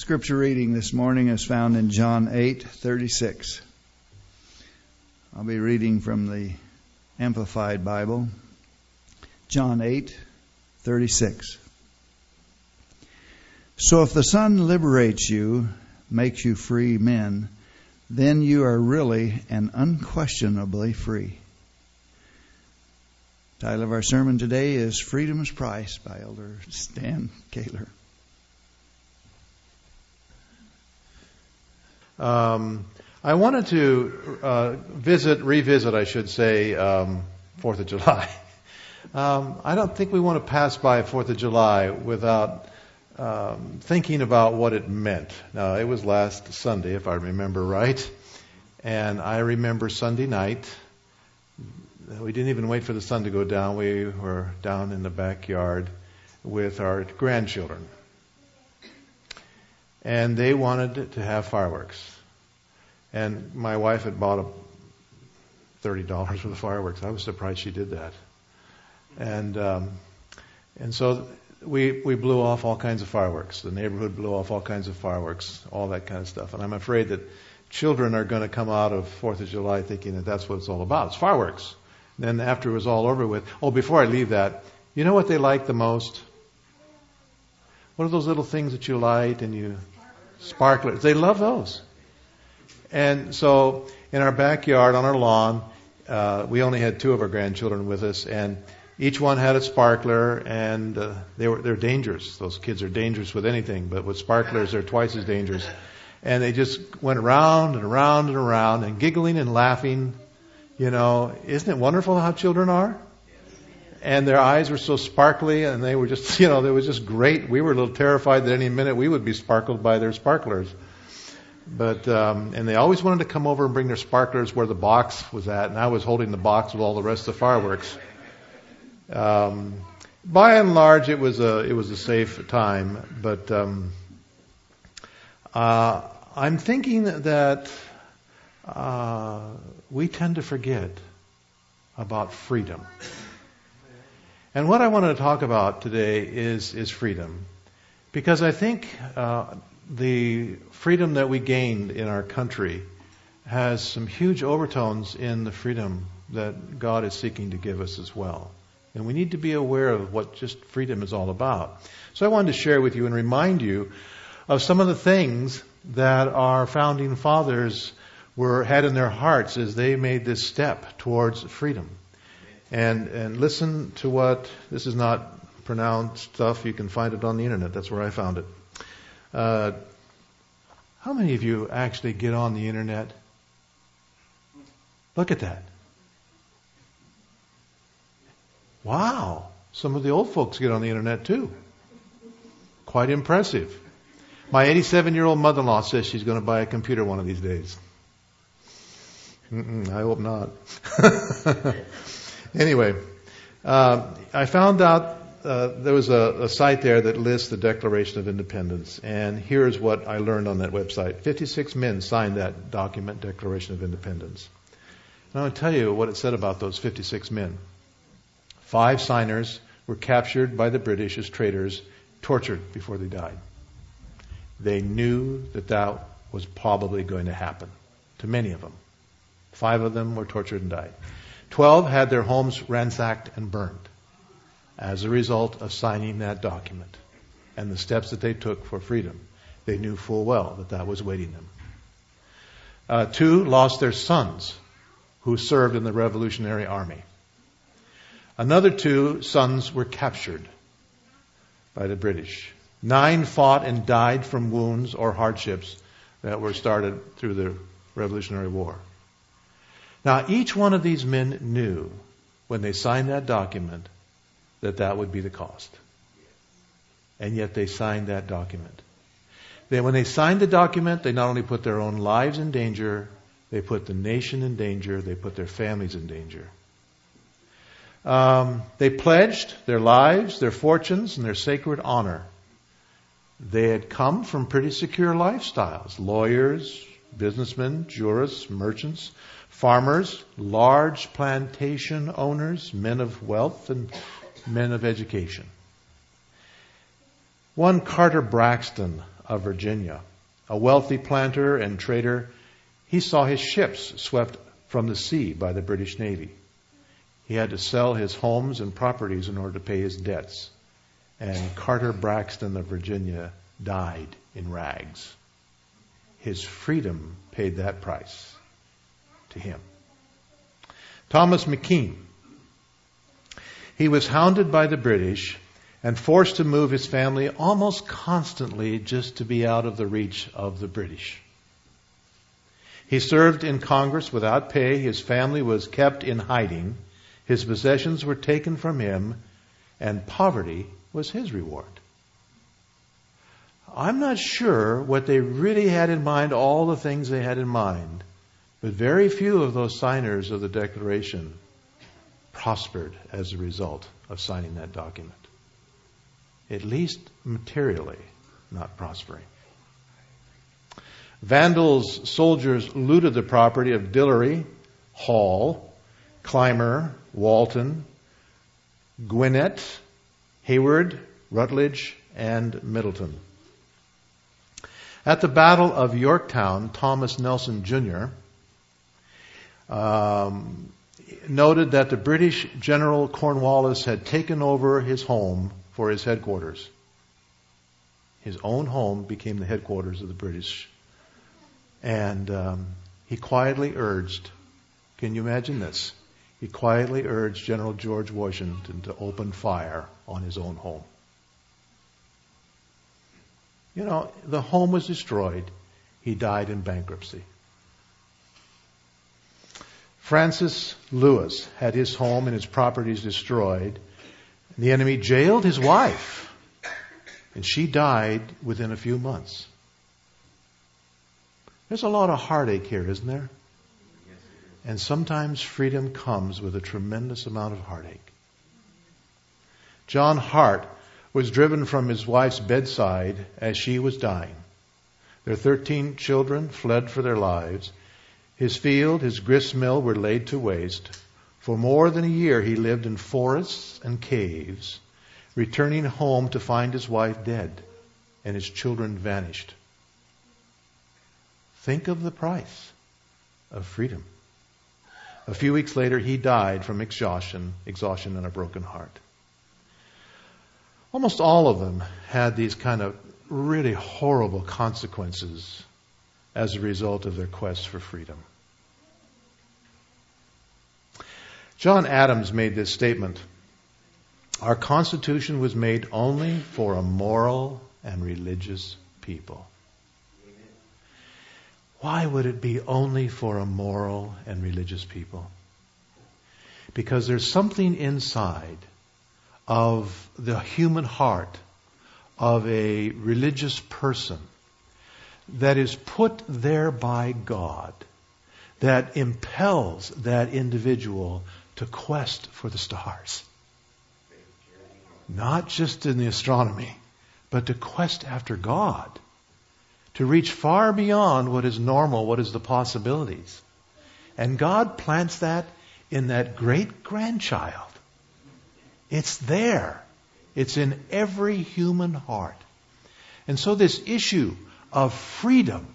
Scripture reading this morning is found in John 8:36. I'll be reading from the Amplified Bible. John 8:36. So if the Son liberates you, makes you free men, then you are really and unquestionably free. The title of our sermon today is Freedom's Price by Elder Stan Kaler. I wanted to revisit 4th of July. I don't think we want to pass by 4th of July without thinking about what it meant. Now, it was last Sunday, if I remember right. And I remember Sunday night. We didn't even wait for the sun to go down. We were down in the backyard with our grandchildren. And they wanted to have fireworks. And my wife had bought $30 worth of fireworks. I was surprised she did that. And so we blew off all kinds of fireworks. The neighborhood blew off all kinds of fireworks, all that kind of stuff. And I'm afraid that children are going to come out of 4th of July thinking that that's what it's all about. It's fireworks. And then after it was all over with, before I leave that, you know what they like the most? What are those little things that you light and you... Sparklers. They love those. And so in our backyard, on our lawn, we only had two of our grandchildren with us, and each one had a sparkler, and they're dangerous. Those kids are dangerous with anything, but with sparklers they're twice as dangerous. And they just went around and around and around and giggling and laughing. You know, isn't it wonderful how children are? And their eyes were so sparkly, and they were just, they was just great. We were a little terrified that any minute we would be sparkled by their sparklers. But, and they always wanted to come over and bring their sparklers where the box was at, and I was holding the box with all the rest of the fireworks. By and large, it was a safe time, but, I'm thinking that, we tend to forget about freedom. And what I want to talk about today is freedom. Because I think, the freedom that we gained in our country has some huge overtones in the freedom that God is seeking to give us as well. And we need to be aware of what just freedom is all about. So I wanted to share with you and remind you of some of the things that our founding fathers had in their hearts as they made this step towards freedom. And listen to what, this is not pronounced stuff, you can find it on the internet, that's where I found it. How many of you actually get on the internet? Look at that. Wow. Some of the old folks get on the internet too. Quite impressive. My 87-year-old mother-in-law says she's going to buy a computer one of these days. I hope not. Anyway, I found out there was a site there that lists the Declaration of Independence, and here's what I learned on that website. 56 men signed that document, Declaration of Independence. And I'm going to tell you what it said about those 56 men. 5 signers were captured by the British as traitors, tortured before they died. They knew that was probably going to happen to many of them. 5 of them were tortured and died. 12 had their homes ransacked and burned as a result of signing that document and the steps that they took for freedom. They knew full well that was waiting them. 2 lost their sons who served in the Revolutionary Army. Another 2 sons were captured by the British. 9 fought and died from wounds or hardships that were started through the Revolutionary War. Now, each one of these men knew when they signed that document that would be the cost. And yet they signed that document. When they signed the document, they not only put their own lives in danger, they put the nation in danger, they put their families in danger. They pledged their lives, their fortunes, and their sacred honor. They had come from pretty secure lifestyles. Lawyers, businessmen, jurists, merchants, farmers, large plantation owners, men of wealth, and men of education. One Carter Braxton of Virginia. A wealthy planter and trader, he saw his ships swept from the sea by the British Navy. He had to sell his homes and properties in order to pay his debts. And Carter Braxton of Virginia died in rags. His freedom paid that price to him. Thomas McKean. He was hounded by the British and forced to move his family almost constantly just to be out of the reach of the British. He served in Congress without pay. His family was kept in hiding. His possessions were taken from him, and poverty was his reward. I'm not sure what they really had in mind, all the things they had in mind, but very few of those signers of the Declaration prospered as a result of signing that document. At least materially not prospering. Vandals, soldiers looted the property of Dillery, Hall, Clymer, Walton, Gwinnett, Hayward, Rutledge, and Middleton. At the Battle of Yorktown, Thomas Nelson, Jr., noted that the British General Cornwallis had taken over his home for his headquarters. His own home became the headquarters of the British. And he quietly urged, can you imagine this? He quietly urged General George Washington to open fire on his own home. You know, the home was destroyed. He died in bankruptcy. Francis Lewis had his home and his properties destroyed. The enemy jailed his wife, and she died within a few months. There's a lot of heartache here, isn't there? And sometimes freedom comes with a tremendous amount of heartache. John Hart was driven from his wife's bedside as she was dying. Their 13 children fled for their lives. His field, his grist mill were laid to waste. For more than a year he lived in forests and caves, returning home to find his wife dead and his children vanished. Think of the price of freedom. A few weeks later he died from exhaustion and a broken heart. Almost all of them had these kind of really horrible consequences as a result of their quest for freedom. John Adams made this statement. Our Constitution was made only for a moral and religious people. Amen. Why would it be only for a moral and religious people? Because there's something inside of the human heart of a religious person that is put there by God that impels that individual to quest for the stars. Not just in the astronomy, but to quest after God. To reach far beyond what is normal, what is the possibilities. And God plants that in that great-grandchild. It's there. It's in every human heart. And so this issue of freedom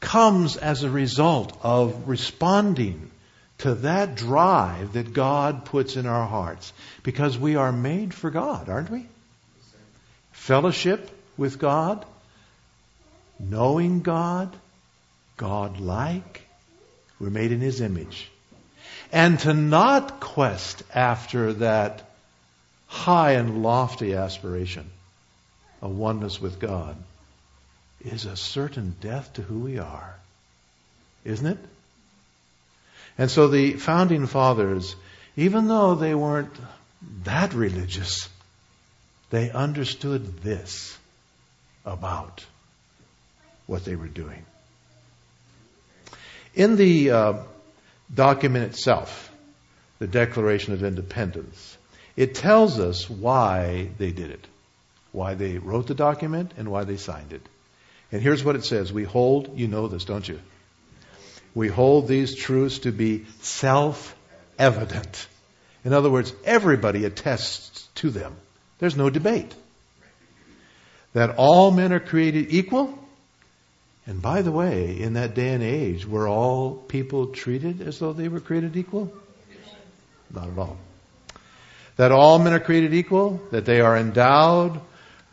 comes as a result of responding to that drive that God puts in our hearts. Because we are made for God, aren't we? Fellowship with God, knowing God, God-like. We're made in His image. And to not quest after that high and lofty aspiration of oneness with God is a certain death to who we are, isn't it? And so the founding fathers, even though they weren't that religious, they understood this about what they were doing. In the document itself, the Declaration of Independence, it tells us why they did it, why they wrote the document and why they signed it. And here's what it says. We hold, you know this, don't you? We hold these truths to be self-evident. In other words, everybody attests to them. There's no debate. that all men are created equal. And by the way, in that day and age, were all people treated as though they were created equal? Not at all. That all men are created equal, that they are endowed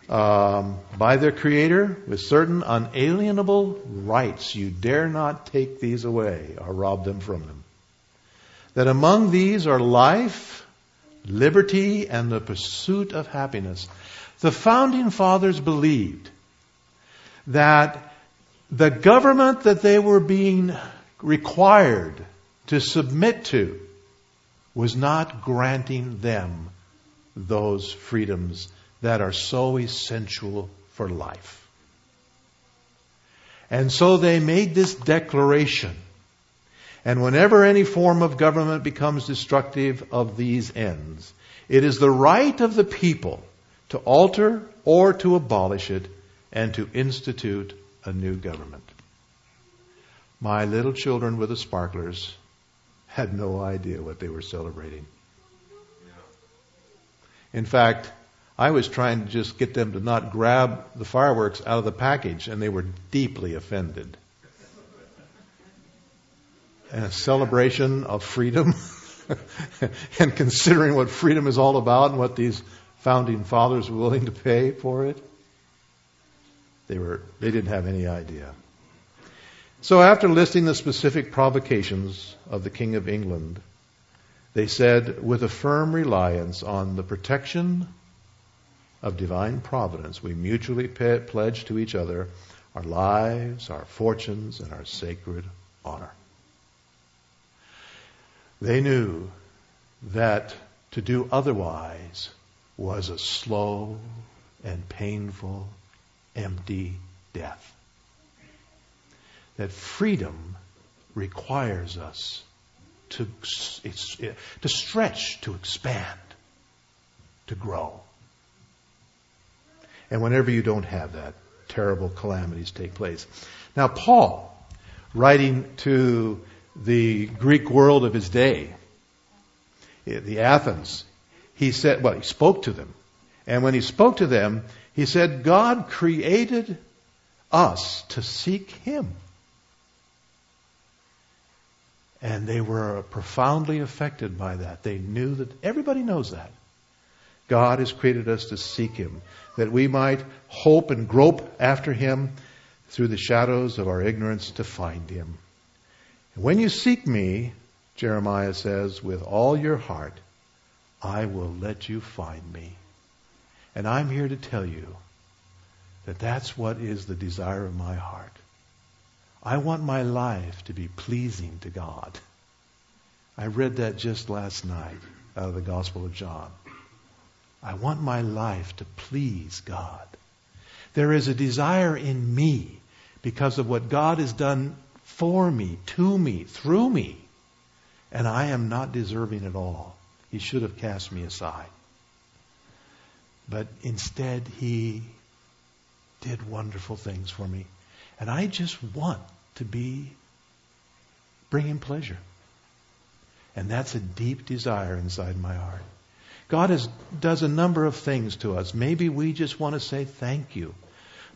by their Creator with certain unalienable rights. You dare not take these away or rob them from them. That among these are life, liberty, and the pursuit of happiness. The Founding Fathers believed that the government that they were being required to submit to was not granting them those freedoms that are so essential for life. And so they made this declaration. And whenever any form of government becomes destructive of these ends, it is the right of the people to alter or to abolish it and to institute a new government. My little children with the sparklers had no idea what they were celebrating. In fact, I was trying to just get them to not grab the fireworks out of the package, and they were deeply offended. And a celebration of freedom and considering what freedom is all about and what these Founding Fathers were willing to pay for it. They didn't have any idea. So after listing the specific provocations of the King of England, they said, with a firm reliance on the protection of divine providence, we mutually pledge to each other our lives, our fortunes, and our sacred honor. They knew that to do otherwise was a slow and painful, empty death. That freedom requires us to stretch, to expand, to grow. And whenever you don't have that, terrible calamities take place. Now, Paul, writing to the Greek world of his day, the Athens, he said, well, he spoke to them. And when he spoke to them, he said, God created us to seek Him. And they were profoundly affected by that. They knew that, everybody knows that. God has created us to seek Him, that we might hope and grope after Him through the shadows of our ignorance to find Him. And when you seek me, Jeremiah says, with all your heart, I will let you find me. And I'm here to tell you that that's what is the desire of my heart. I want my life to be pleasing to God. I read that just last night out of the Gospel of John. I want my life to please God. There is a desire in me because of what God has done for me, to me, through me. And I am not deserving at all. He should have cast me aside. But instead, He did wonderful things for me. And I just want to bring Him pleasure. And that's a deep desire inside my heart. God does a number of things to us. Maybe we just want to say thank you.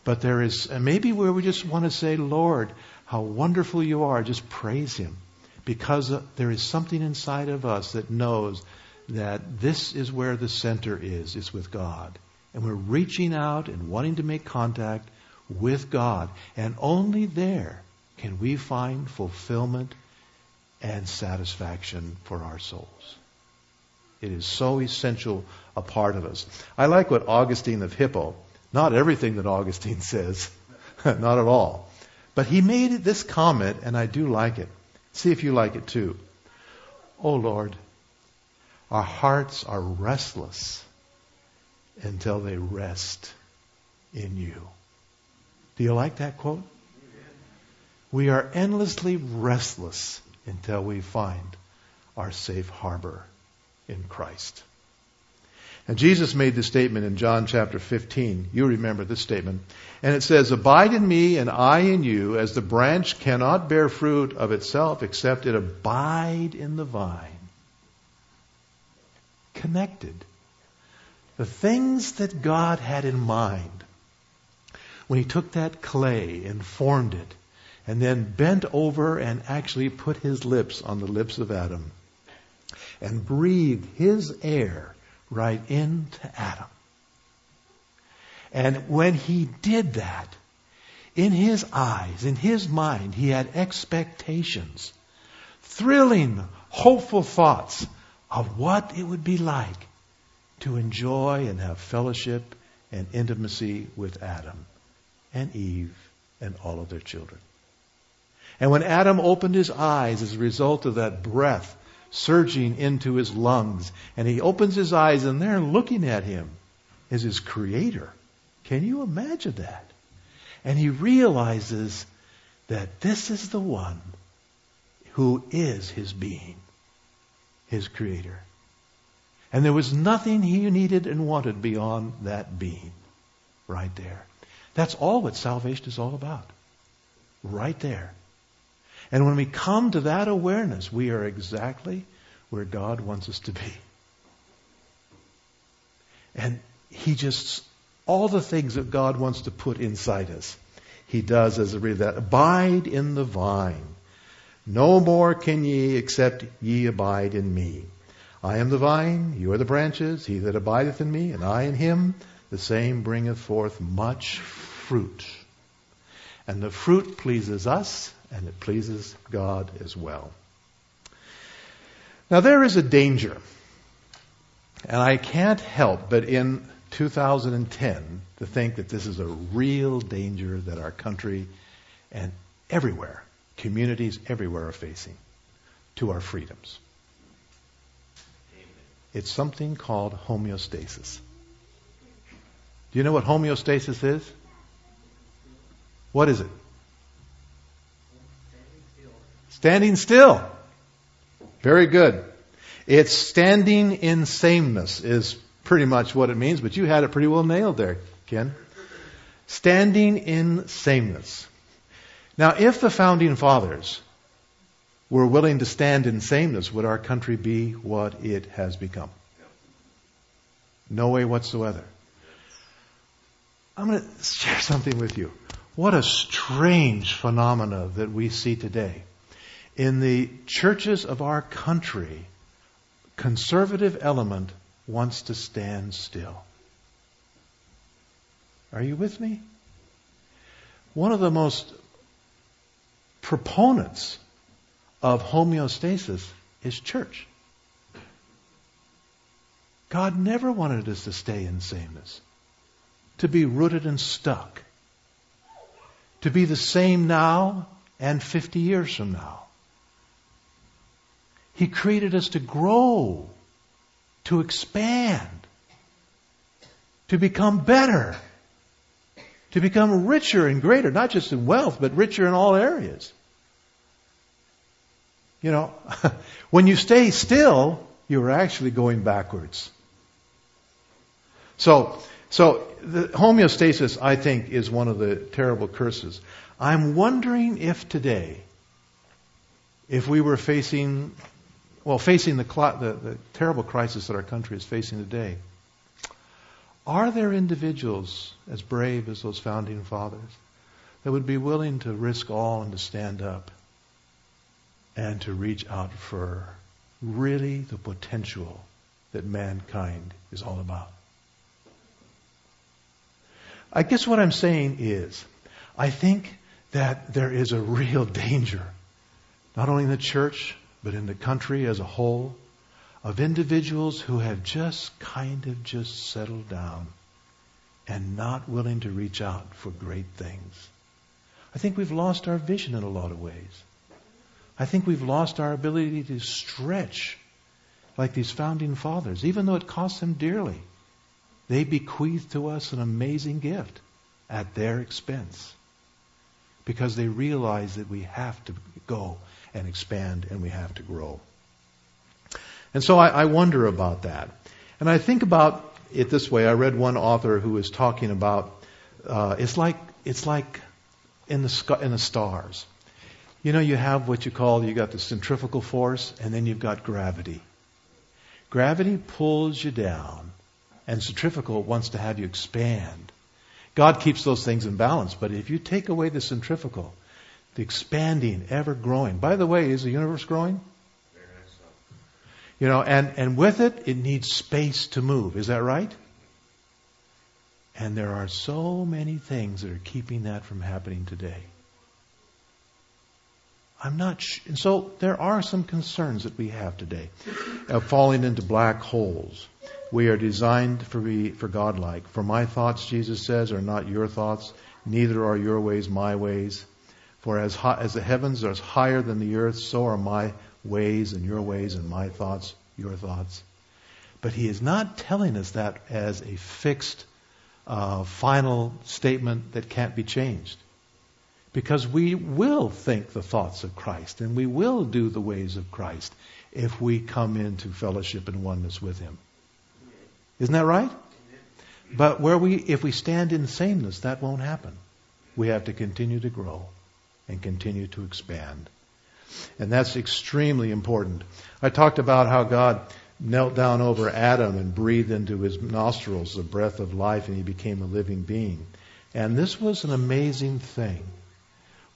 But there is, and maybe where we just want to say, Lord, how wonderful you are. Just praise Him. Because there is something inside of us that knows that this is where the center is. It's with God. And we're reaching out and wanting to make contact with God. And only there can we find fulfillment and satisfaction for our souls. It is so essential a part of us. I like what Augustine of Hippo, not everything that Augustine says, not at all, but he made this comment, and I do like it. See if you like it too. Oh Lord, our hearts are restless until they rest in you. Do you like that quote? We are endlessly restless until we find our safe harbor in Christ. And Jesus made this statement in John chapter 15. You remember this statement. And it says, abide in me and I in you, as the branch cannot bear fruit of itself except it abide in the vine. Connected. The things that God had in mind when he took that clay and formed it and then bent over and actually put his lips on the lips of Adam and breathed his air right into Adam. And when he did that, in his eyes, in his mind, he had expectations, thrilling, hopeful thoughts of what it would be like to enjoy and have fellowship and intimacy with Adam and Eve and all of their children. And when Adam opened his eyes as a result of that breath surging into his lungs, and he opens his eyes and there looking at him is his creator. Can you imagine that? And he realizes that this is the one who is his being, his creator. And there was nothing he needed and wanted beyond that being right there. That's all what salvation is all about, right there. And when we come to that awareness, we are exactly where God wants us to be. And he just, all the things that God wants to put inside us, he does as a result. Abide in the vine. No more can ye except ye abide in me. I am the vine, you are the branches. He that abideth in me, and I in him, the same bringeth forth much fruit. And the fruit pleases us, and it pleases God as well. Now there is a danger. And I can't help but in 2010 to think that this is a real danger that our country and everywhere, communities everywhere are facing to our freedoms. Amen. It's something called homeostasis. Do you know what homeostasis is? What is it? Standing still. Very good. It's standing in sameness is pretty much what it means, but you had it pretty well nailed there, Ken. Standing in sameness. Now, if the Founding Fathers were willing to stand in sameness, would our country be what it has become? No way whatsoever. I'm going to share something with you. What a strange phenomena that we see today. In the churches of our country, conservative element wants to stand still. Are you with me? One of the most proponents of homeostasis is church. God never wanted us to stay in sameness, to be rooted and stuck, to be the same now and 50 years from now. He created us to grow, to expand, to become better, to become richer and greater, not just in wealth, but richer in all areas. You know, when you stay still, you're actually going backwards. So the homeostasis, I think, is one of the terrible curses. I'm wondering if today, if we were facing the terrible crisis that our country is facing today, are there individuals as brave as those Founding Fathers that would be willing to risk all and to stand up and to reach out for really the potential that mankind is all about? I guess what I'm saying is, I think that there is a real danger, not only in the church, but in the country as a whole, of individuals who have just kind of just settled down and not willing to reach out for great things. I think we've lost our vision in a lot of ways. I think we've lost our ability to stretch like these Founding Fathers, even though it cost them dearly. They bequeathed to us an amazing gift at their expense because they realized that we have to go and expand, and we have to grow. And so I wonder about that. And I think about it this way. I read one author who was talking about it's like in the stars. You know, you have what you got the centrifugal force, and then you've got gravity. Gravity pulls you down, and centrifugal wants to have you expand. God keeps those things in balance. But if you take away the centrifugal, the expanding, ever-growing. By the way, is the universe growing? Very nice. You know, and with it, it needs space to move. Is that right? And there are so many things that are keeping that from happening today. And so there are some concerns that we have today of falling into black holes. We are designed for godlike. For my thoughts, Jesus says, are not your thoughts, neither are your ways my ways. For as the heavens are higher than the earth, so are my ways and my thoughts, your thoughts. But he is not telling us that as a fixed final statement that can't be changed. Because we will think the thoughts of Christ and we will do the ways of Christ if we come into fellowship and oneness with Him. Isn't that right? But if we stand in sameness, that won't happen. We have to continue to grow and continue to expand. And that's extremely important. I talked about how God knelt down over Adam and breathed into his nostrils the breath of life and he became a living being. And this was an amazing thing.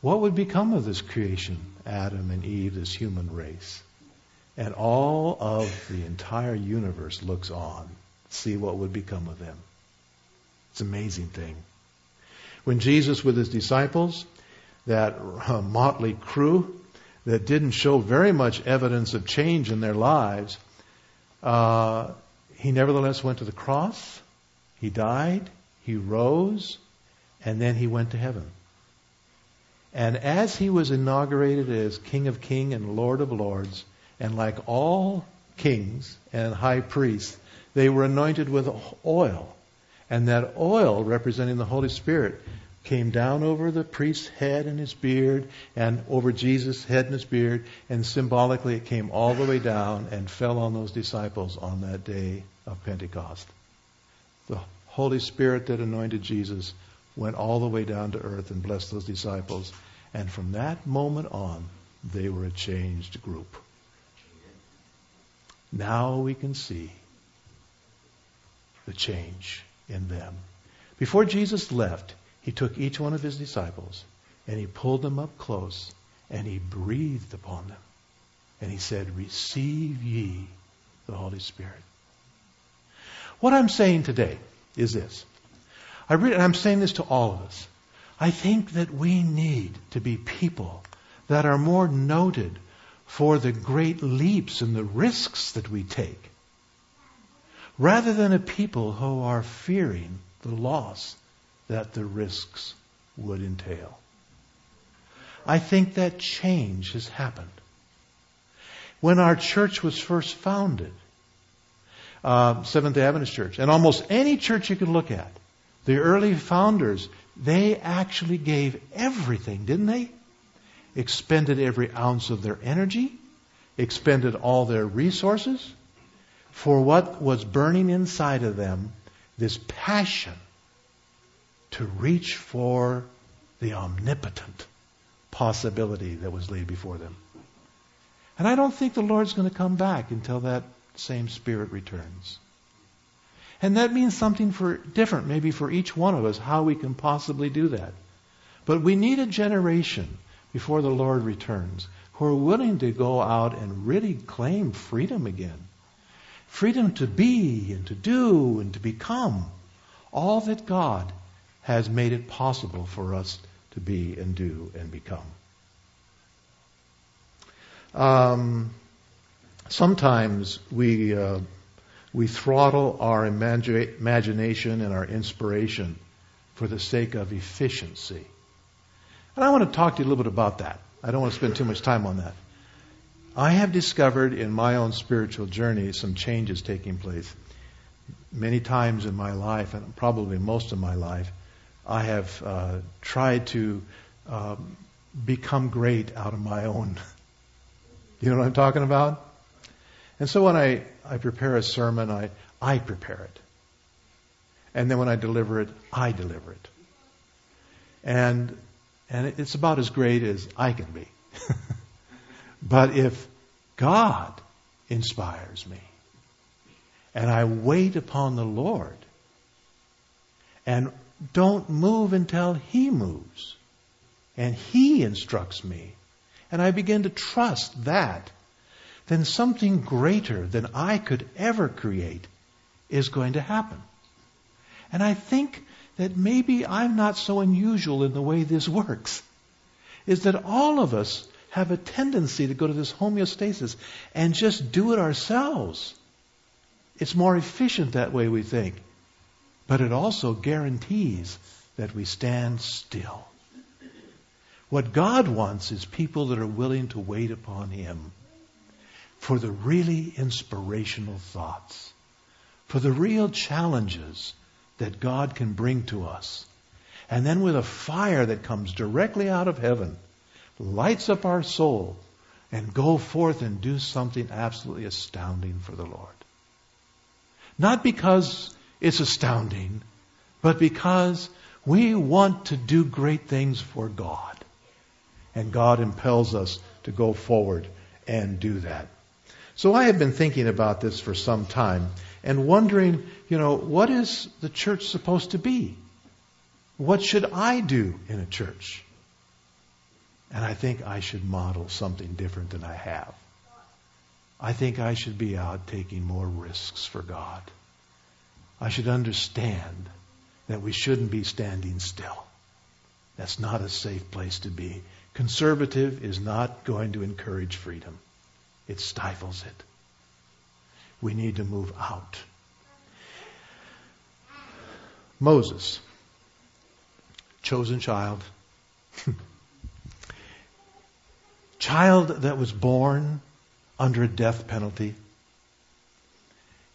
What would become of this creation, Adam and Eve, this human race? And all of the entire universe looks on, see what would become of them. It's an amazing thing. When Jesus with his disciples, that motley crew that didn't show very much evidence of change in their lives, he nevertheless went to the cross, he died, he rose, and then he went to heaven. And as he was inaugurated as King of Kings and Lord of Lords, and like all kings and high priests, they were anointed with oil. And that oil, representing the Holy Spirit, came down over the priest's head and his beard, and over Jesus' head and his beard, and symbolically it came all the way down and fell on those disciples on that day of Pentecost. The Holy Spirit that anointed Jesus went all the way down to earth and blessed those disciples. And from that moment on, they were a changed group. Now we can see the change in them. Before Jesus left, he took each one of his disciples and he pulled them up close and he breathed upon them. And he said, "Receive ye the Holy Spirit." What I'm saying today is this. And I'm saying this to all of us. I think that we need to be people that are more noted for the great leaps and the risks that we take, rather than a people who are fearing the loss that the risks would entail. I think that change has happened. When our church was first founded, Seventh-day Adventist Church, and almost any church you could look at, the early founders, they actually gave everything, didn't they? Expended every ounce of their energy, expended all their resources for what was burning inside of them, this passion to reach for the omnipotent possibility that was laid before them. And I don't think the Lord's going to come back until that same spirit returns. And that means something different, maybe for each one of us, how we can possibly do that. But we need a generation before the Lord returns who are willing to go out and really claim freedom again. Freedom to be and to do and to become all that God has made it possible for us to be and do and become. Sometimes we throttle our imagination and our inspiration for the sake of efficiency. And I want to talk to you a little bit about that. I don't want to spend too much time on that. I have discovered in my own spiritual journey some changes taking place. Many times in my life, and probably most of my life, I have tried to become great out of my own. You know what I'm talking about? And so when I prepare a sermon, I prepare it. And then when I deliver it, I deliver it. And it's about as great as I can be. But if God inspires me, and I wait upon the Lord, and don't move until He moves and He instructs me, and I begin to trust that, then something greater than I could ever create is going to happen. And I think that maybe I'm not so unusual in the way this works, is that all of us have a tendency to go to this homeostasis and just do it ourselves. It's more efficient that way, we think. But it also guarantees that we stand still. What God wants is people that are willing to wait upon Him for the really inspirational thoughts, for the real challenges that God can bring to us. And then with a fire that comes directly out of heaven, lights up our soul, and go forth and do something absolutely astounding for the Lord. Not because it's astounding, but because we want to do great things for God. And God impels us to go forward and do that. So I have been thinking about this for some time and wondering, what is the church supposed to be? What should I do in a church? And I think I should model something different than I have. I think I should be out taking more risks for God. I should understand that we shouldn't be standing still. That's not a safe place to be. Conservative is not going to encourage freedom. It stifles it. We need to move out. Moses, chosen child, child that was born under a death penalty,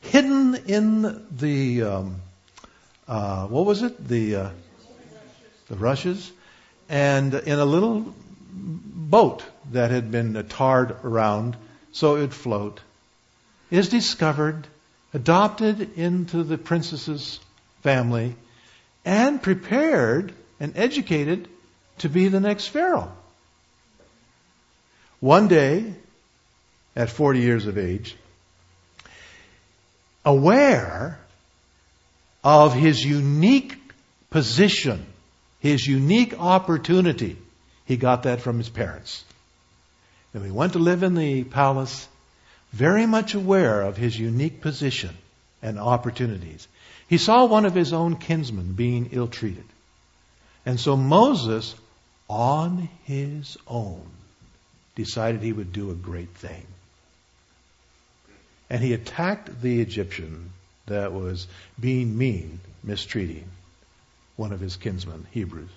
hidden in the the rushes, and in a little boat that had been tarred around so it would float, is discovered, adopted into the princess's family, and prepared and educated to be the next pharaoh. One day, at 40 years of age, aware of his unique position, his unique opportunity. He got that from his parents. And he went to live in the palace, very much aware of his unique position and opportunities. He saw one of his own kinsmen being ill-treated. And so Moses, on his own, decided he would do a great thing. And he attacked the Egyptian that was being mean, mistreating one of his kinsmen, Hebrews.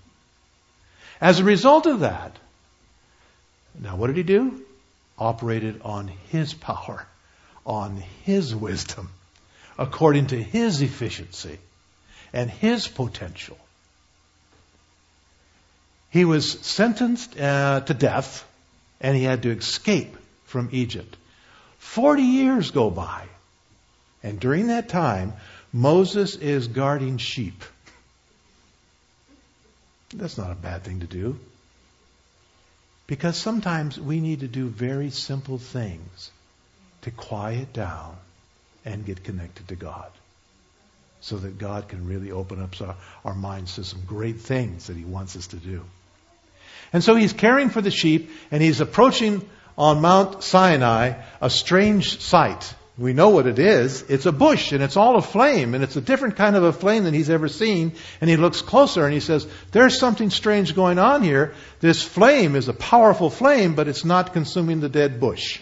As a result of that, now what did he do? Operated on his power, on his wisdom, according to his efficiency and his potential. He was sentenced to death, and he had to escape from Egypt. 40 years go by. And during that time, Moses is guarding sheep. That's not a bad thing to do. Because sometimes we need to do very simple things to quiet down and get connected to God, so that God can really open up our minds to some great things that He wants us to do. And so he's caring for the sheep, and he's approaching on Mount Sinai a strange sight. We know what it is. It's a bush, and it's all aflame, and it's a different kind of a flame than he's ever seen. And he looks closer, and he says, there's something strange going on here. This flame is a powerful flame, but it's not consuming the dead bush.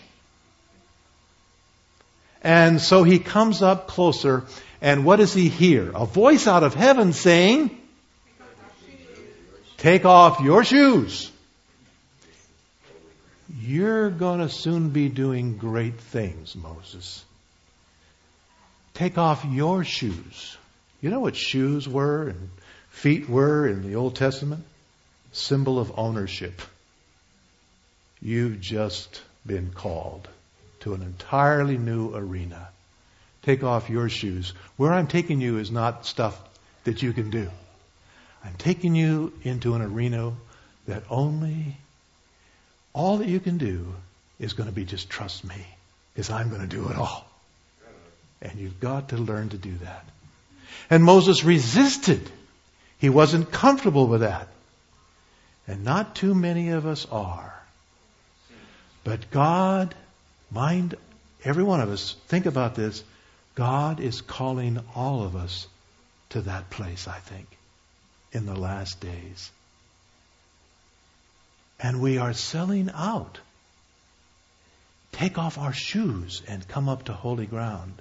And so he comes up closer, and what does he hear? A voice out of heaven saying, take off your shoes. You're going to soon be doing great things, Moses. Take off your shoes. You know what shoes were and feet were in the Old Testament? Symbol of ownership. You've just been called to an entirely new arena. Take off your shoes. Where I'm taking you is not stuff that you can do. I'm taking you into an arena that only all that you can do is going to be just trust me, because I'm going to do it all. And you've got to learn to do that. And Moses resisted. He wasn't comfortable with that. And not too many of us are. But God, mind every one of us, think about this. God is calling all of us to that place, I think, in the last days. And we are selling out. Take off our shoes and come up to holy ground.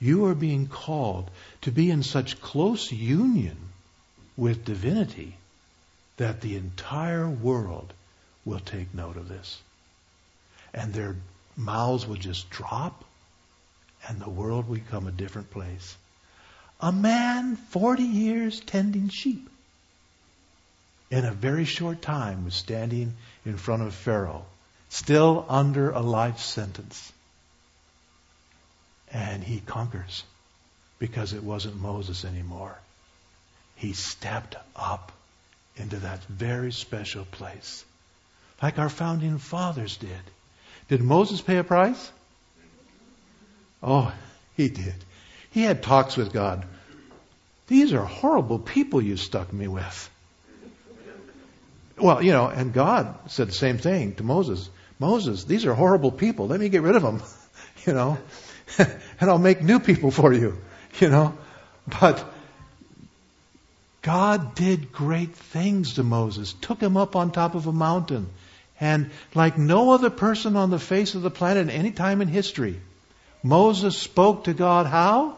You are being called to be in such close union with divinity that the entire world will take note of this. And their mouths will just drop, and the world will become a different place. A man 40 years tending sheep in a very short time was standing in front of Pharaoh, still under a life sentence. And he conquers because it wasn't Moses anymore. He stepped up into that very special place, like our founding fathers did. Did Moses pay a price? Oh, he did. He had talks with God. These are horrible people you stuck me with. Well, you know, and God said the same thing to Moses. Moses, these are horrible people. Let me get rid of them, you know, and I'll make new people for you, you know. But God did great things to Moses, took him up on top of a mountain. And like no other person on the face of the planet at any time in history, Moses spoke to God how?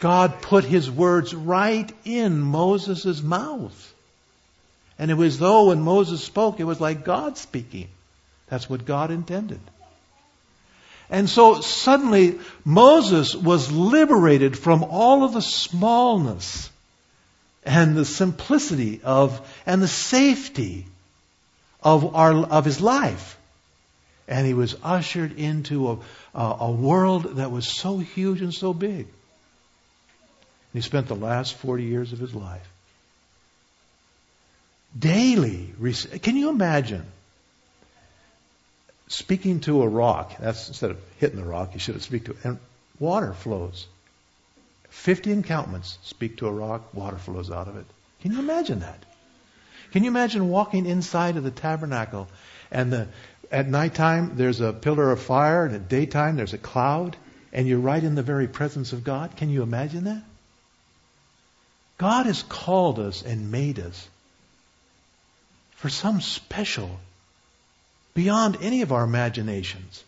God put his words right in Moses' mouth. And it was as though when Moses spoke, it was like God speaking. That's what God intended. And so suddenly Moses was liberated from all of the smallness and the simplicity of and the safety of his life. And he was ushered into a world that was so huge and so big. And he spent the last 40 years of his life daily. Can you imagine speaking to a rock? That's instead of hitting the rock, you should have speak to it. And water flows. 50 encampments, speak to a rock, water flows out of it. Can you imagine that? Can you imagine walking inside of the tabernacle and at nighttime there's a pillar of fire and at daytime there's a cloud and you're right in the very presence of God? Can you imagine that? God has called us and made us for some special beyond any of our imaginations.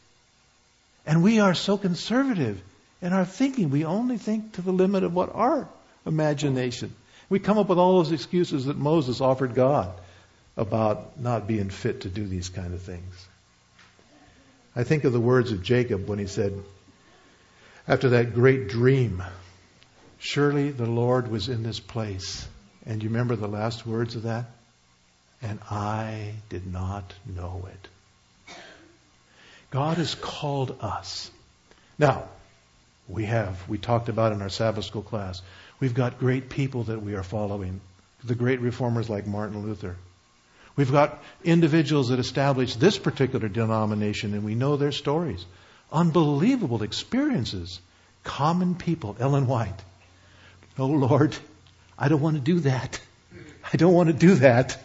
And we are so conservative in our thinking. We only think to the limit of what our imagination. We come up with all those excuses that Moses offered God about not being fit to do these kind of things. I think of the words of Jacob when he said, after that great dream, surely the Lord was in this place. And you remember the last words of that? And I did not know it. God has called us. Now, we talked about in our Sabbath school class, we've got great people that we are following. The great reformers like Martin Luther. We've got individuals that established this particular denomination and we know their stories. Unbelievable experiences. Common people. Ellen White. Oh Lord, I don't want to do that. I don't want to do that.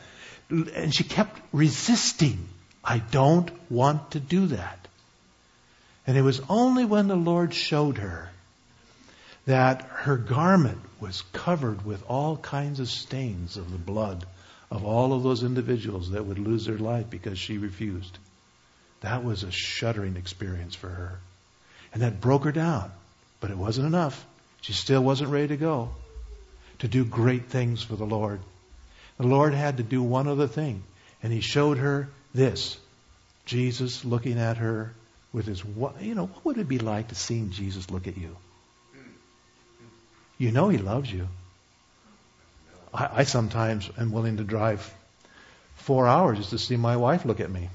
And she kept resisting. I don't want to do that. And it was only when the Lord showed her that her garment was covered with all kinds of stains of the blood of all of those individuals that would lose their life because she refused. That was a shuddering experience for her. And that broke her down. But it wasn't enough. She still wasn't ready to go to do great things for the Lord. The Lord had to do one other thing. And He showed her this. Jesus looking at her with His... You know, what would it be like to see Jesus look at you? You know He loves you. I sometimes am willing to drive 4 hours just to see my wife look at me.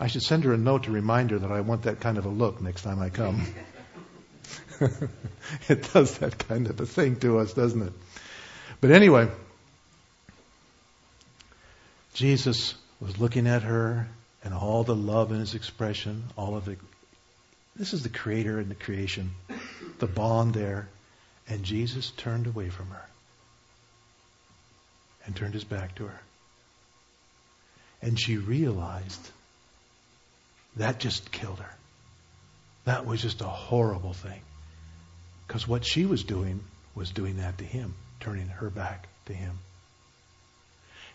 I should send her a note to remind her that I want that kind of a look next time I come. It does that kind of a thing to us, doesn't it? But anyway, Jesus was looking at her and all the love in His expression, all of it This is the Creator and the creation, the bond there. And Jesus turned away from her and turned his back to her. And she realized that just killed her. That was just a horrible thing. Because what she was doing that to him, turning her back to him.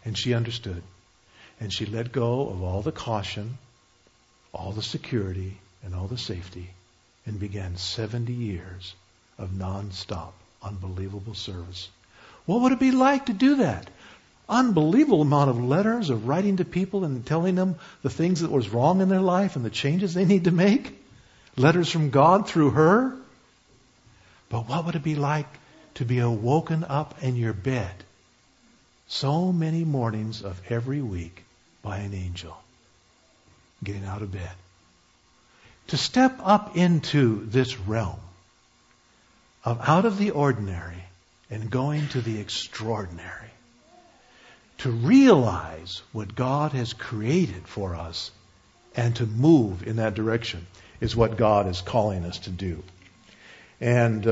And she understood. And she let go of all the caution, all the security, and all the safety, and began 70 years of non-stop, unbelievable service. What would it be like to do that? Unbelievable amount of letters, of writing to people and telling them the things that was wrong in their life and the changes they need to make. Letters from God through her. But what would it be like to be awoken up in your bed so many mornings of every week by an angel getting out of bed? To step up into this realm of out of the ordinary and going to the extraordinary. To realize what God has created for us and to move in that direction is what God is calling us to do. And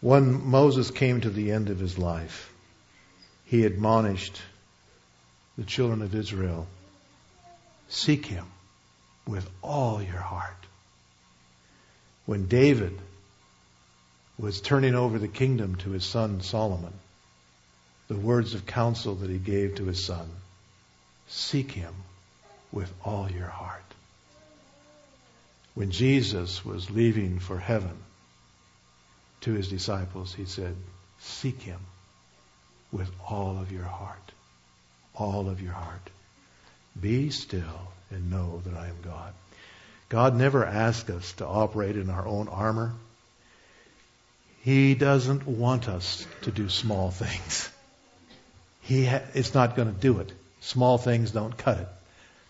when Moses came to the end of his life, he admonished the children of Israel, seek him with all your heart. When David was turning over the kingdom to his son Solomon, the words of counsel that he gave to his son, seek him with all your heart. When Jesus was leaving for heaven to his disciples, he said, seek him with all of your heart. All of your heart. Be still and know that I am God. God never asks us to operate in our own armor. He doesn't want us to do small things. It's not going to do it. Small things don't cut it.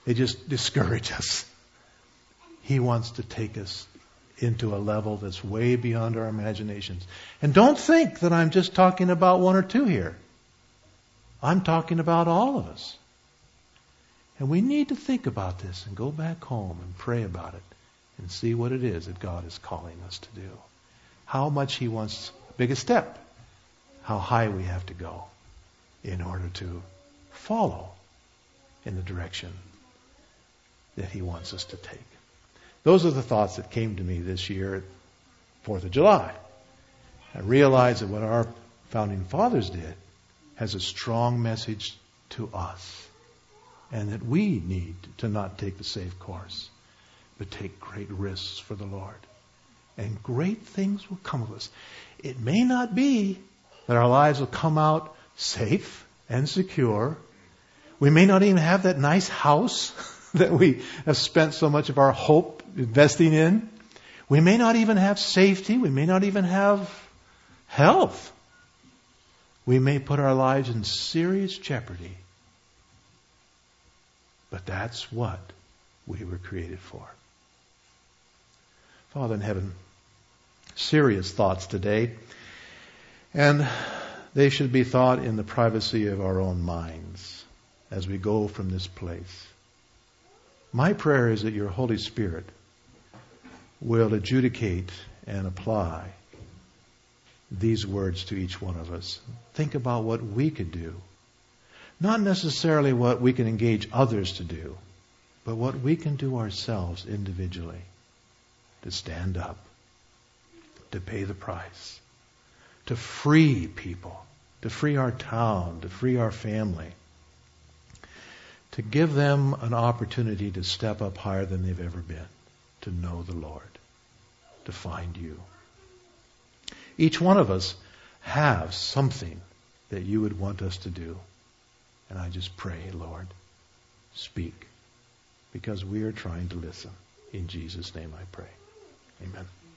They just discourage us. He wants to take us into a level that's way beyond our imaginations. And don't think that I'm just talking about one or two here. I'm talking about all of us. And we need to think about this and go back home and pray about it and see what it is that God is calling us to do. How much he wants, big a step, how high we have to go in order to follow in the direction that he wants us to take. Those are the thoughts that came to me this year at 4th of July. I realized that what our founding fathers did has a strong message to us, and that we need to not take the safe course, but take great risks for the Lord. And great things will come of us. It may not be that our lives will come out safe and secure. We may not even have that nice house that we have spent so much of our hope investing in. We may not even have safety. We may not even have health. We may put our lives in serious jeopardy. But that's what we were created for. Father in heaven, serious thoughts today. And they should be thought in the privacy of our own minds as we go from this place. My prayer is that your Holy Spirit will adjudicate and apply these words to each one of us. Think about what we could do. Not necessarily what we can engage others to do, but what we can do ourselves individually to stand up, to pay the price, to free people, to free our town, to free our family, to give them an opportunity to step up higher than they've ever been, to know the Lord, to find you. Each one of us have something that you would want us to do. And I just pray, Lord, speak, because we are trying to listen. In Jesus' name I pray. Amen.